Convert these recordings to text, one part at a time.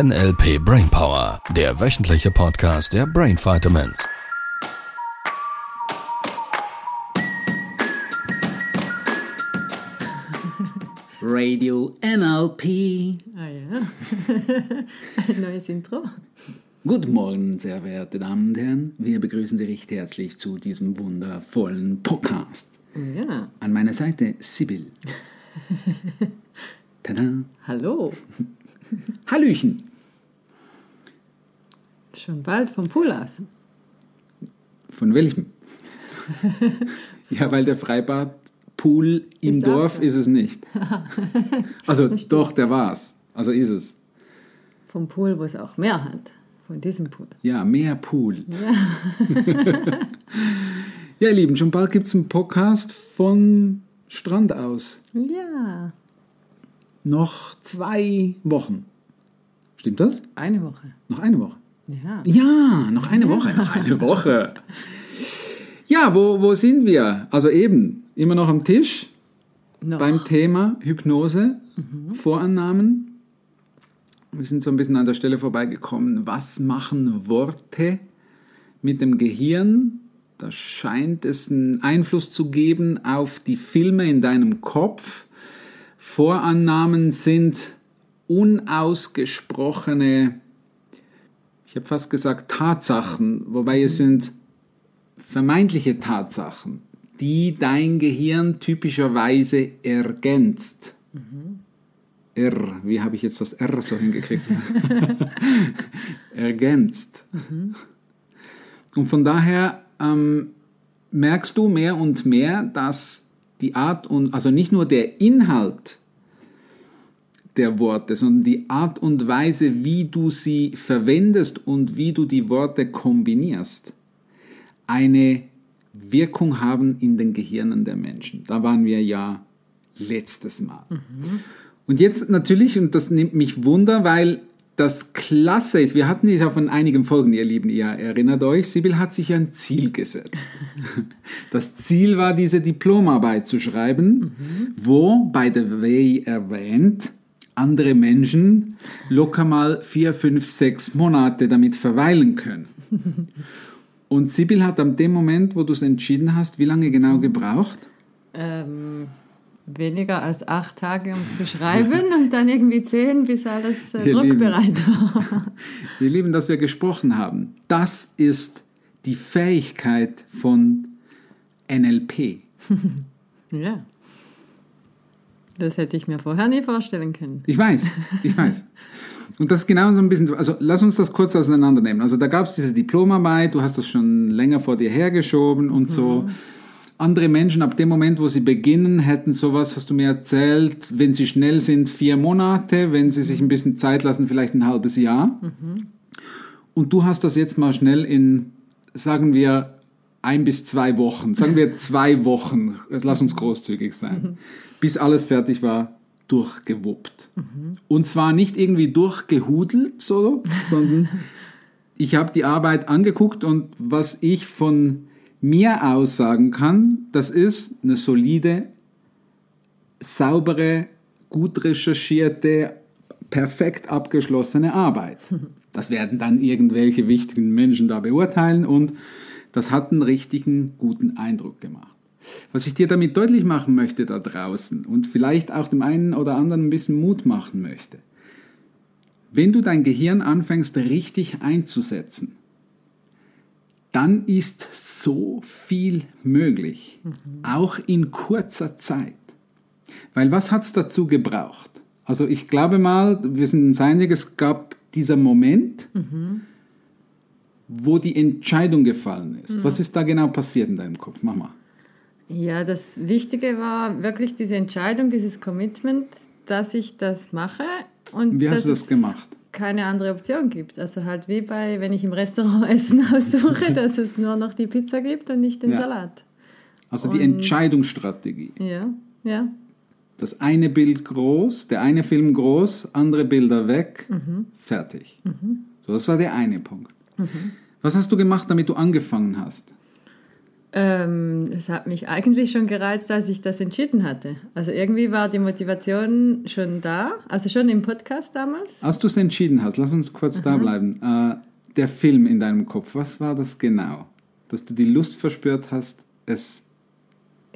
NLP Brainpower, der wöchentliche Podcast der Brain Vitamins. Radio NLP. Ah ja, ein neues Intro. Guten Morgen, sehr verehrte Damen und Herren. Wir begrüßen Sie recht herzlich zu diesem wundervollen Podcast. Ja. An meiner Seite Sibyl. Tada. Hallo. Hallöchen. Schon bald vom Pool aus. Von welchem? Ja, weil der Freibadpool im Dorf ist es nicht. Also doch, der war's. Also ist es. Vom Pool, wo es auch Meer hat. Von diesem Pool. Ja, mehr Pool. Ja. Ja, ihr Lieben, schon bald gibt es einen Podcast von Strand aus. Ja. Noch 2 Wochen. Stimmt das? Eine Woche. Noch eine Woche. Ja. Ja, noch eine Woche. Noch eine Woche. Ja, wo sind wir? Also eben, immer noch am Tisch. Noch. Beim Thema Hypnose, Vorannahmen. Wir sind so ein bisschen an der Stelle vorbeigekommen. Was machen Worte mit dem Gehirn? Da scheint es einen Einfluss zu geben auf die Filme in deinem Kopf. Vorannahmen sind unausgesprochene, ich habe fast gesagt Tatsachen, wobei es sind vermeintliche Tatsachen, die dein Gehirn typischerweise ergänzt. Wie habe ich jetzt das R so hingekriegt? Ergänzt. Und von daher merkst du mehr und mehr, dass die Art und, also nicht nur der Inhalt der Worte, sondern die Art und Weise, wie du sie verwendest und wie du die Worte kombinierst, eine Wirkung haben in den Gehirnen der Menschen. Da waren wir ja letztes Mal. Und jetzt natürlich, und das nimmt mich Wunder, weil das klasse ist, wir hatten es ja von einigen Folgen, ihr Lieben, ihr erinnert euch, Sibyl hat sich ein Ziel gesetzt. Das Ziel war, diese Diplomarbeit zu schreiben, wo, by the way erwähnt, andere Menschen locker mal 4, 5, 6 Monate damit verweilen können. Und Sibyl hat an dem Moment, wo du es entschieden hast, wie lange genau gebraucht? Weniger als 8 Tage, um es zu schreiben und dann irgendwie 10, bis alles druckbereit war. Ihr Lieben, dass wir gesprochen haben, das ist die Fähigkeit von NLP. Ja, das hätte ich mir vorher nie vorstellen können. Ich weiß. Und das ist genau so ein bisschen, also lass uns das kurz auseinandernehmen. Also da gab es diese Diplomarbeit, du hast das schon länger vor dir hergeschoben und so. Andere Menschen, ab dem Moment, wo sie beginnen, hätten sowas, hast du mir erzählt, wenn sie schnell sind, 4 Monate, wenn sie sich ein bisschen Zeit lassen, vielleicht ein halbes Jahr. Und du hast das jetzt mal schnell in, sagen wir, 1 bis 2 Wochen, sagen wir 2 Wochen, lass uns großzügig sein, bis alles fertig war, durchgewuppt. Und zwar nicht irgendwie durchgehudelt, so, sondern ich habe die Arbeit angeguckt und was ich von mir aussagen kann, das ist eine solide, saubere, gut recherchierte, perfekt abgeschlossene Arbeit. Das werden dann irgendwelche wichtigen Menschen da beurteilen und das hat einen richtigen, guten Eindruck gemacht. Was ich dir damit deutlich machen möchte da draußen und vielleicht auch dem einen oder anderen ein bisschen Mut machen möchte, wenn du dein Gehirn anfängst, richtig einzusetzen, dann ist so viel möglich, auch in kurzer Zeit. Weil was hat es dazu gebraucht? Also ich glaube mal, wir sind uns einig, es gab dieser Moment, wo die Entscheidung gefallen ist. Was ist da genau passiert in deinem Kopf? Mach mal. Ja, das Wichtige war wirklich diese Entscheidung, dieses Commitment, dass ich das mache. Und wie hast du das gemacht? Keine andere Option gibt. Also halt wie bei, wenn ich im Restaurant Essen aussuche, dass es nur noch die Pizza gibt und nicht den Salat. Also die Entscheidungsstrategie. Ja, ja. Das eine Bild groß, der eine Film groß, andere Bilder weg, fertig. So, das war der eine Punkt. Was hast du gemacht, damit du angefangen hast? Es hat mich eigentlich schon gereizt, als ich das entschieden hatte. Also irgendwie war die Motivation schon da, also schon im Podcast damals. Als du es entschieden hast, lass uns kurz da bleiben. Der Film in deinem Kopf, was war das genau? Dass du die Lust verspürt hast, es...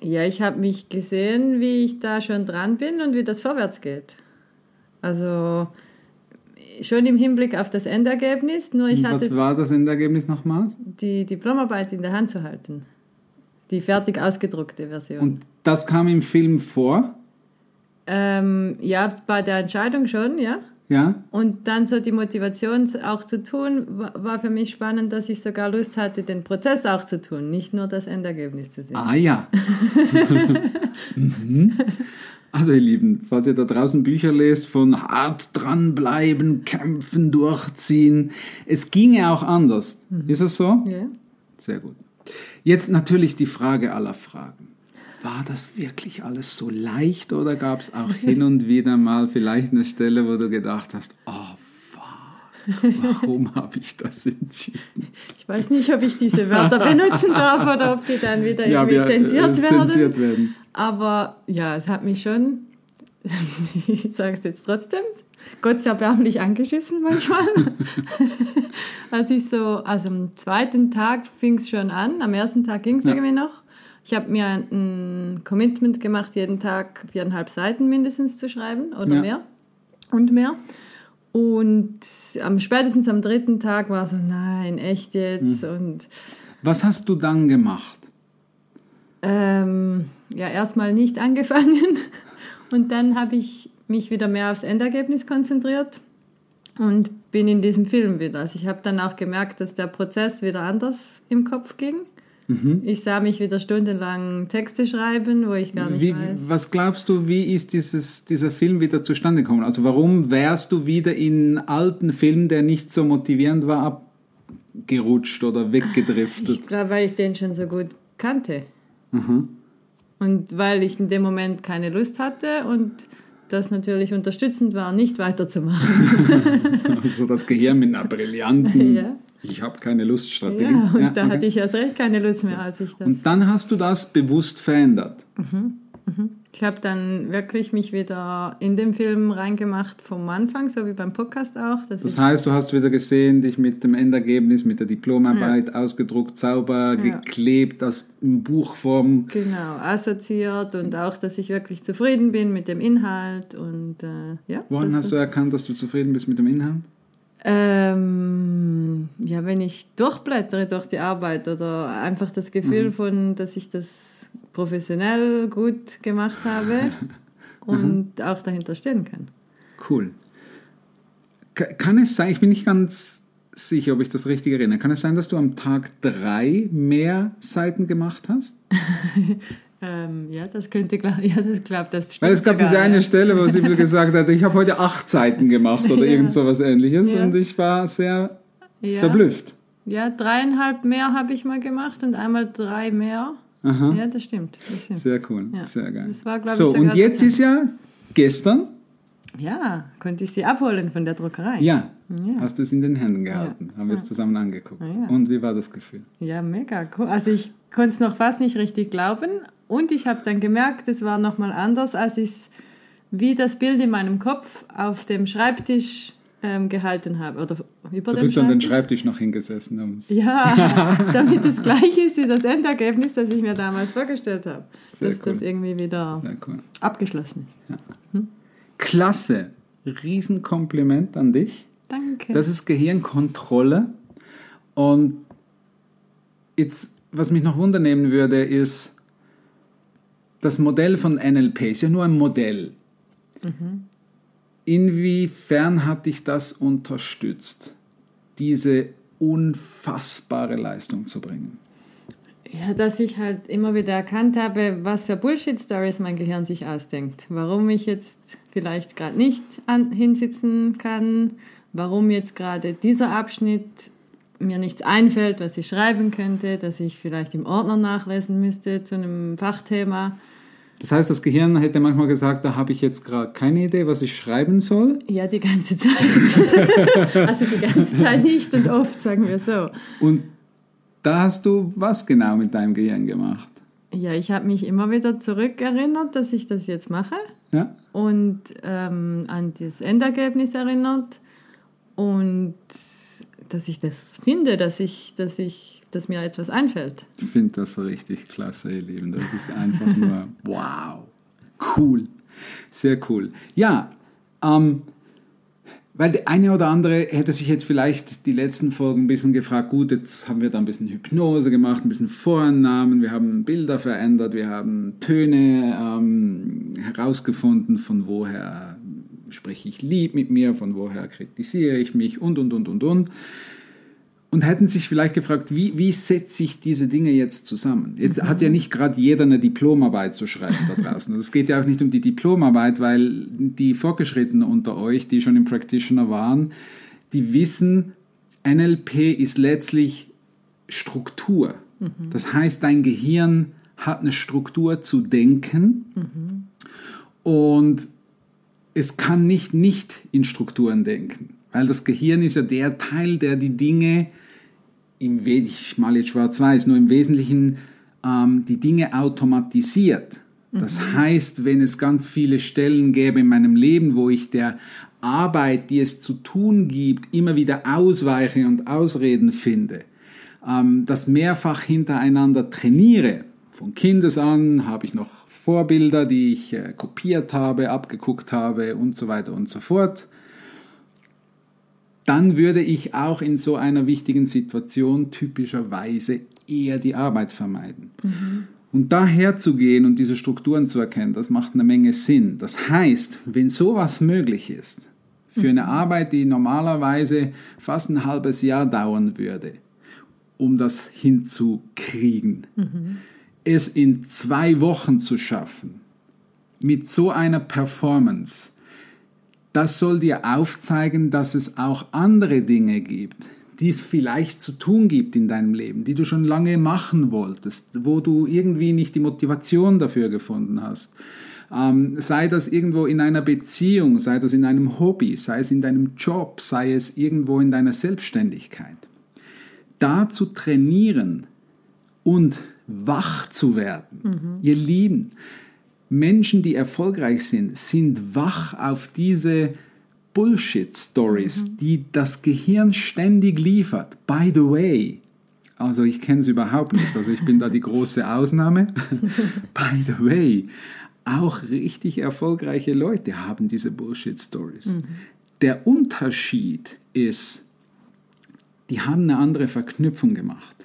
Ja, ich habe mich gesehen, wie ich da schon dran bin und wie das vorwärts geht. Also schon im Hinblick auf das Endergebnis. Nur ich hatte. Was war das Endergebnis nochmal? Die Diplomarbeit in der Hand zu halten. Die fertig ausgedruckte Version. Und das kam im Film vor? Ja, bei der Entscheidung schon, ja. Ja. Und dann so die Motivation auch zu tun, war für mich spannend, dass ich sogar Lust hatte, den Prozess auch zu tun, nicht nur das Endergebnis zu sehen. Ah ja. Also ihr Lieben, falls ihr da draußen Bücher lest von hart dranbleiben, kämpfen, durchziehen, es ginge auch anders. Ist es so? Ja. Sehr gut. Jetzt natürlich die Frage aller Fragen. War das wirklich alles so leicht oder gab es auch hin und wieder mal vielleicht eine Stelle, wo du gedacht hast, oh fuck, warum habe ich das entschieden? Ich weiß nicht, ob ich diese Wörter benutzen darf oder ob die dann wieder irgendwie zensiert werden. Aber ja, es hat mich schon, ich sage es jetzt trotzdem, Gott sei erbärmlich angeschissen manchmal. Also am zweiten Tag fing es schon an, am ersten Tag ging es irgendwie noch. Ich habe mir ein Commitment gemacht, jeden Tag 4,5 Seiten mindestens zu schreiben oder mehr. Und spätestens am dritten Tag war so, nein, echt jetzt. Und was hast du dann gemacht? Erstmal nicht angefangen. Und dann habe ich mich wieder mehr aufs Endergebnis konzentriert und bin in diesem Film wieder. Also ich habe dann auch gemerkt, dass der Prozess wieder anders im Kopf ging. Ich sah mich wieder stundenlang Texte schreiben, wo ich gar nicht weiß. Was glaubst du, wie ist dieser Film wieder zustande gekommen? Also warum wärst du wieder in einen alten Film, der nicht so motivierend war, abgerutscht oder weggedriftet? Ich glaube, weil ich den schon so gut kannte. Und weil ich in dem Moment keine Lust hatte und das natürlich unterstützend war, nicht weiterzumachen. Also das Gehirn mit einer brillanten... Ich habe keine Luststrategie. Ja, und da hatte ich erst recht keine Lust mehr, als ich das... Und dann hast du das bewusst verändert. Ich habe dann wirklich mich wieder in den Film reingemacht vom Anfang, so wie beim Podcast auch. Das heißt, du hast wieder gesehen, dich mit dem Endergebnis, mit der Diplomarbeit ausgedruckt, sauber geklebt, das in Buchform... Genau, assoziiert und auch, dass ich wirklich zufrieden bin mit dem Inhalt und Woran hast du erkannt, dass du zufrieden bist mit dem Inhalt? Wenn ich durchblättere durch die Arbeit oder einfach das Gefühl von, dass ich das professionell gut gemacht habe und auch dahinter stehen kann. Cool. Kann es sein, ich bin nicht ganz sicher, ob ich das richtig erinnere, kann es sein, dass du am Tag 3 mehr Seiten gemacht hast? Das stimmt. Weil es gab diese eine Stelle, wo Sibyl gesagt hat, ich habe heute 8 Seiten gemacht oder irgend sowas Ähnliches und ich war sehr verblüfft. Ja, 3,5 mehr habe ich mal gemacht und einmal 3 mehr. Aha. Ja, das stimmt. Sehr cool, sehr geil. Das war, glaub ich, so, und jetzt ist ja gestern... Ja, konnte ich sie abholen von der Druckerei. Ja. Hast du es in den Händen gehalten, haben wir es zusammen angeguckt. Und wie war das Gefühl? Ja, mega cool. Also ich konnte es noch fast nicht richtig glauben und ich habe dann gemerkt, es war nochmal anders, als ich es wie das Bild in meinem Kopf auf dem Schreibtisch gehalten habe. Oder über dem Schreibtisch. Du bist an den Schreibtisch noch hingesessen. Ja, damit es gleich ist wie das Endergebnis, das ich mir damals vorgestellt habe. Dass das irgendwie wieder abgeschlossen ist. Ja. Klasse, Riesenkompliment an dich. Danke. Das ist Gehirnkontrolle. Und jetzt, was mich noch wundernehmen würde, ist, das Modell von NLP ist ja nur ein Modell. Inwiefern hat dich das unterstützt, diese unfassbare Leistung zu bringen? Ja, dass ich halt immer wieder erkannt habe, was für Bullshit-Stories mein Gehirn sich ausdenkt. Warum ich jetzt vielleicht gerade nicht hinsitzen kann, warum jetzt gerade dieser Abschnitt mir nichts einfällt, was ich schreiben könnte, dass ich vielleicht im Ordner nachlesen müsste zu einem Fachthema. Das heißt, das Gehirn hätte manchmal gesagt, da habe ich jetzt gerade keine Idee, was ich schreiben soll? Ja, die ganze Zeit. Also die ganze Zeit nicht und oft, sagen wir so. Und Da hast du was genau mit deinem Gehirn gemacht? Ja, ich habe mich immer wieder zurückerinnert, dass ich das jetzt mache. Ja. Und an das Endergebnis erinnert und dass ich das finde, dass mir etwas einfällt. Ich finde das richtig klasse, ihr Lieben. Das ist einfach nur wow, cool, sehr cool. Ja, weil der eine oder andere hätte sich jetzt vielleicht die letzten Folgen ein bisschen gefragt, gut, jetzt haben wir da ein bisschen Hypnose gemacht, ein bisschen Vorannahmen, wir haben Bilder verändert, wir haben Töne herausgefunden, von woher spreche ich lieb mit mir, von woher kritisiere ich mich und. Und hätten sich vielleicht gefragt, wie setze ich diese Dinge jetzt zusammen? Jetzt hat ja nicht gerade jeder eine Diplomarbeit zu schreiben da draußen. Und es geht ja auch nicht um die Diplomarbeit, weil die Fortgeschrittenen unter euch, die schon im Practitioner waren, die wissen, NLP ist letztlich Struktur. Mhm. Das heißt, dein Gehirn hat eine Struktur zu denken, mhm, und es kann nicht in Strukturen denken. Weil das Gehirn ist ja der Teil, der die Dinge, ich male jetzt schwarz-weiß, nur im Wesentlichen die Dinge automatisiert. Das heißt, wenn es ganz viele Stellen gäbe in meinem Leben, wo ich der Arbeit, die es zu tun gibt, immer wieder ausweiche und Ausreden finde, das mehrfach hintereinander trainiere, von Kindes an habe ich noch Vorbilder, die ich kopiert habe, abgeguckt habe und so weiter und so fort, dann würde ich auch in so einer wichtigen Situation typischerweise eher die Arbeit vermeiden. Mhm. Und daher zu gehen und diese Strukturen zu erkennen, das macht eine Menge Sinn. Das heißt, wenn sowas möglich ist, für eine Arbeit, die normalerweise fast ein halbes Jahr dauern würde, um das hinzukriegen, es in 2 Wochen zu schaffen, mit so einer Performance, das soll dir aufzeigen, dass es auch andere Dinge gibt, die es vielleicht zu tun gibt in deinem Leben, die du schon lange machen wolltest, wo du irgendwie nicht die Motivation dafür gefunden hast. Sei das irgendwo in einer Beziehung, sei das in einem Hobby, sei es in deinem Job, sei es irgendwo in deiner Selbstständigkeit. Da zu trainieren und wach zu werden, ihr Lieben, Menschen, die erfolgreich sind, sind wach auf diese Bullshit-Stories, die das Gehirn ständig liefert. By the way, also ich kenne es überhaupt nicht, also ich bin da die große Ausnahme. By the way, auch richtig erfolgreiche Leute haben diese Bullshit-Stories. Der Unterschied ist, die haben eine andere Verknüpfung gemacht.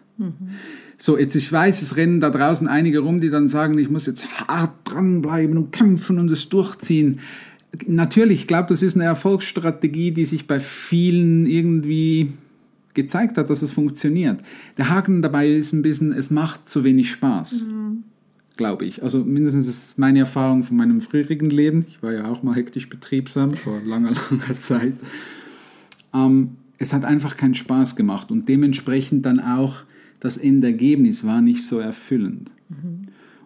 So, jetzt ich weiß, es rennen da draußen einige rum, die dann sagen, ich muss jetzt hart dranbleiben und kämpfen und es durchziehen. Natürlich, ich glaube, das ist eine Erfolgsstrategie, die sich bei vielen irgendwie gezeigt hat, dass es funktioniert. Der Haken dabei ist ein bisschen, es macht zu wenig Spaß, glaube ich. Also mindestens ist es meine Erfahrung von meinem früheren Leben. Ich war ja auch mal hektisch betriebsam vor langer, langer Zeit. Es hat einfach keinen Spaß gemacht und dementsprechend dann auch das Endergebnis war nicht so erfüllend.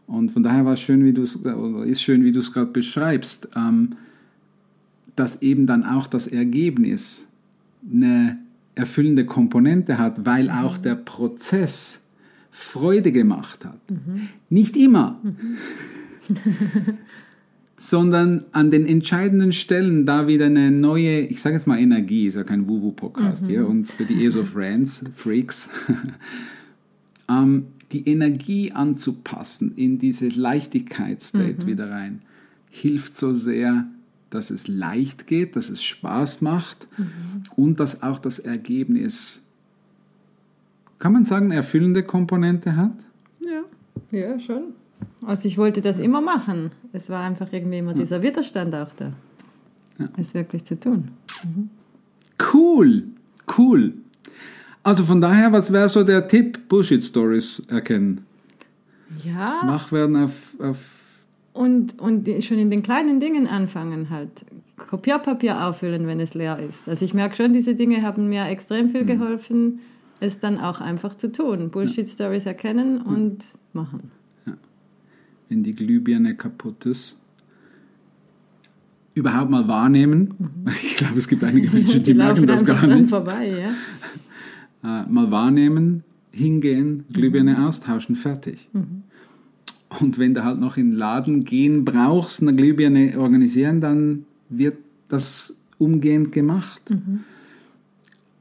Und von daher war es schön, wie du es gerade beschreibst, dass eben dann auch das Ergebnis eine erfüllende Komponente hat, weil auch der Prozess Freude gemacht hat. Nicht immer, sondern an den entscheidenden Stellen da wieder eine neue, ich sage jetzt mal Energie, ist ja kein Wu-Wu-Podcast hier und für die ESO-Friends, Freaks, die Energie anzupassen in dieses Leichtigkeitsstate wieder rein, hilft so sehr, dass es leicht geht, dass es Spaß macht und dass auch das Ergebnis, kann man sagen, erfüllende Komponente hat? Ja, ja, schon. Also ich wollte das immer machen. Es war einfach irgendwie immer dieser Widerstand auch da, es wirklich zu tun. Cool. Also von daher, was wäre so der Tipp? Bullshit-Stories erkennen. Ja. Wach werden auf und schon in den kleinen Dingen anfangen halt. Kopierpapier auffüllen, wenn es leer ist. Also ich merke schon, diese Dinge haben mir extrem viel geholfen, es dann auch einfach zu tun. Bullshit-Stories erkennen und machen. Ja. Wenn die Glühbirne kaputt ist, überhaupt mal wahrnehmen. Ich glaube, es gibt einige Menschen, die merken das gar nicht. Vorbei, mal wahrnehmen hingehen, Glühbirne austauschen, fertig. Mhm. Und wenn du halt noch in den Laden gehen brauchst, eine Glühbirne organisieren, dann wird das umgehend gemacht. Mhm.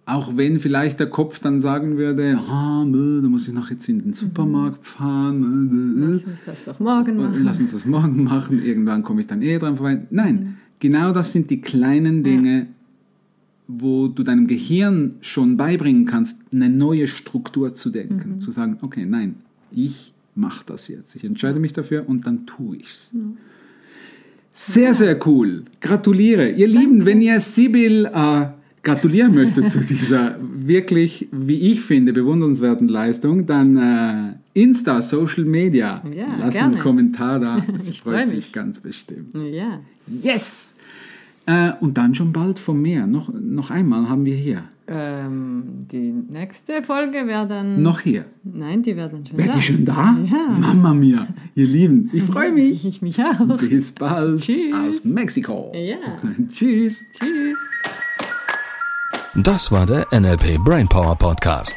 Auch wenn vielleicht der Kopf dann sagen würde, da muss ich noch jetzt in den Supermarkt fahren. Lass uns das doch morgen machen. Lass uns das morgen machen, irgendwann komme ich dann dran vorbei. Nein, genau das sind die kleinen Dinge, wo du deinem Gehirn schon beibringen kannst, eine neue Struktur zu denken. Mhm. Zu sagen, okay, nein, ich mache das jetzt. Ich entscheide mich dafür und dann tue ich es. Mhm. Sehr, sehr cool. Gratuliere. Ihr Lieben, wenn ihr Sibyl gratulieren möchte zu dieser wirklich, wie ich finde, bewundernswerten Leistung, dann Insta, Social Media. Ja, lass gerne einen Kommentar da. Sie freut sich ganz bestimmt. Ja. Yes! Und dann schon bald vom Meer. Noch einmal haben wir hier. Die nächste Folge wäre dann... Noch hier? Nein, die wäre dann schon da. Wäre die schon da? Ja. Mama mia, ihr Lieben, ich freue mich. Ich mich auch. Bis bald. Tschüss. Aus Mexiko. Ja. Tschüss. Tschüss. Das war der NLP Brainpower Podcast.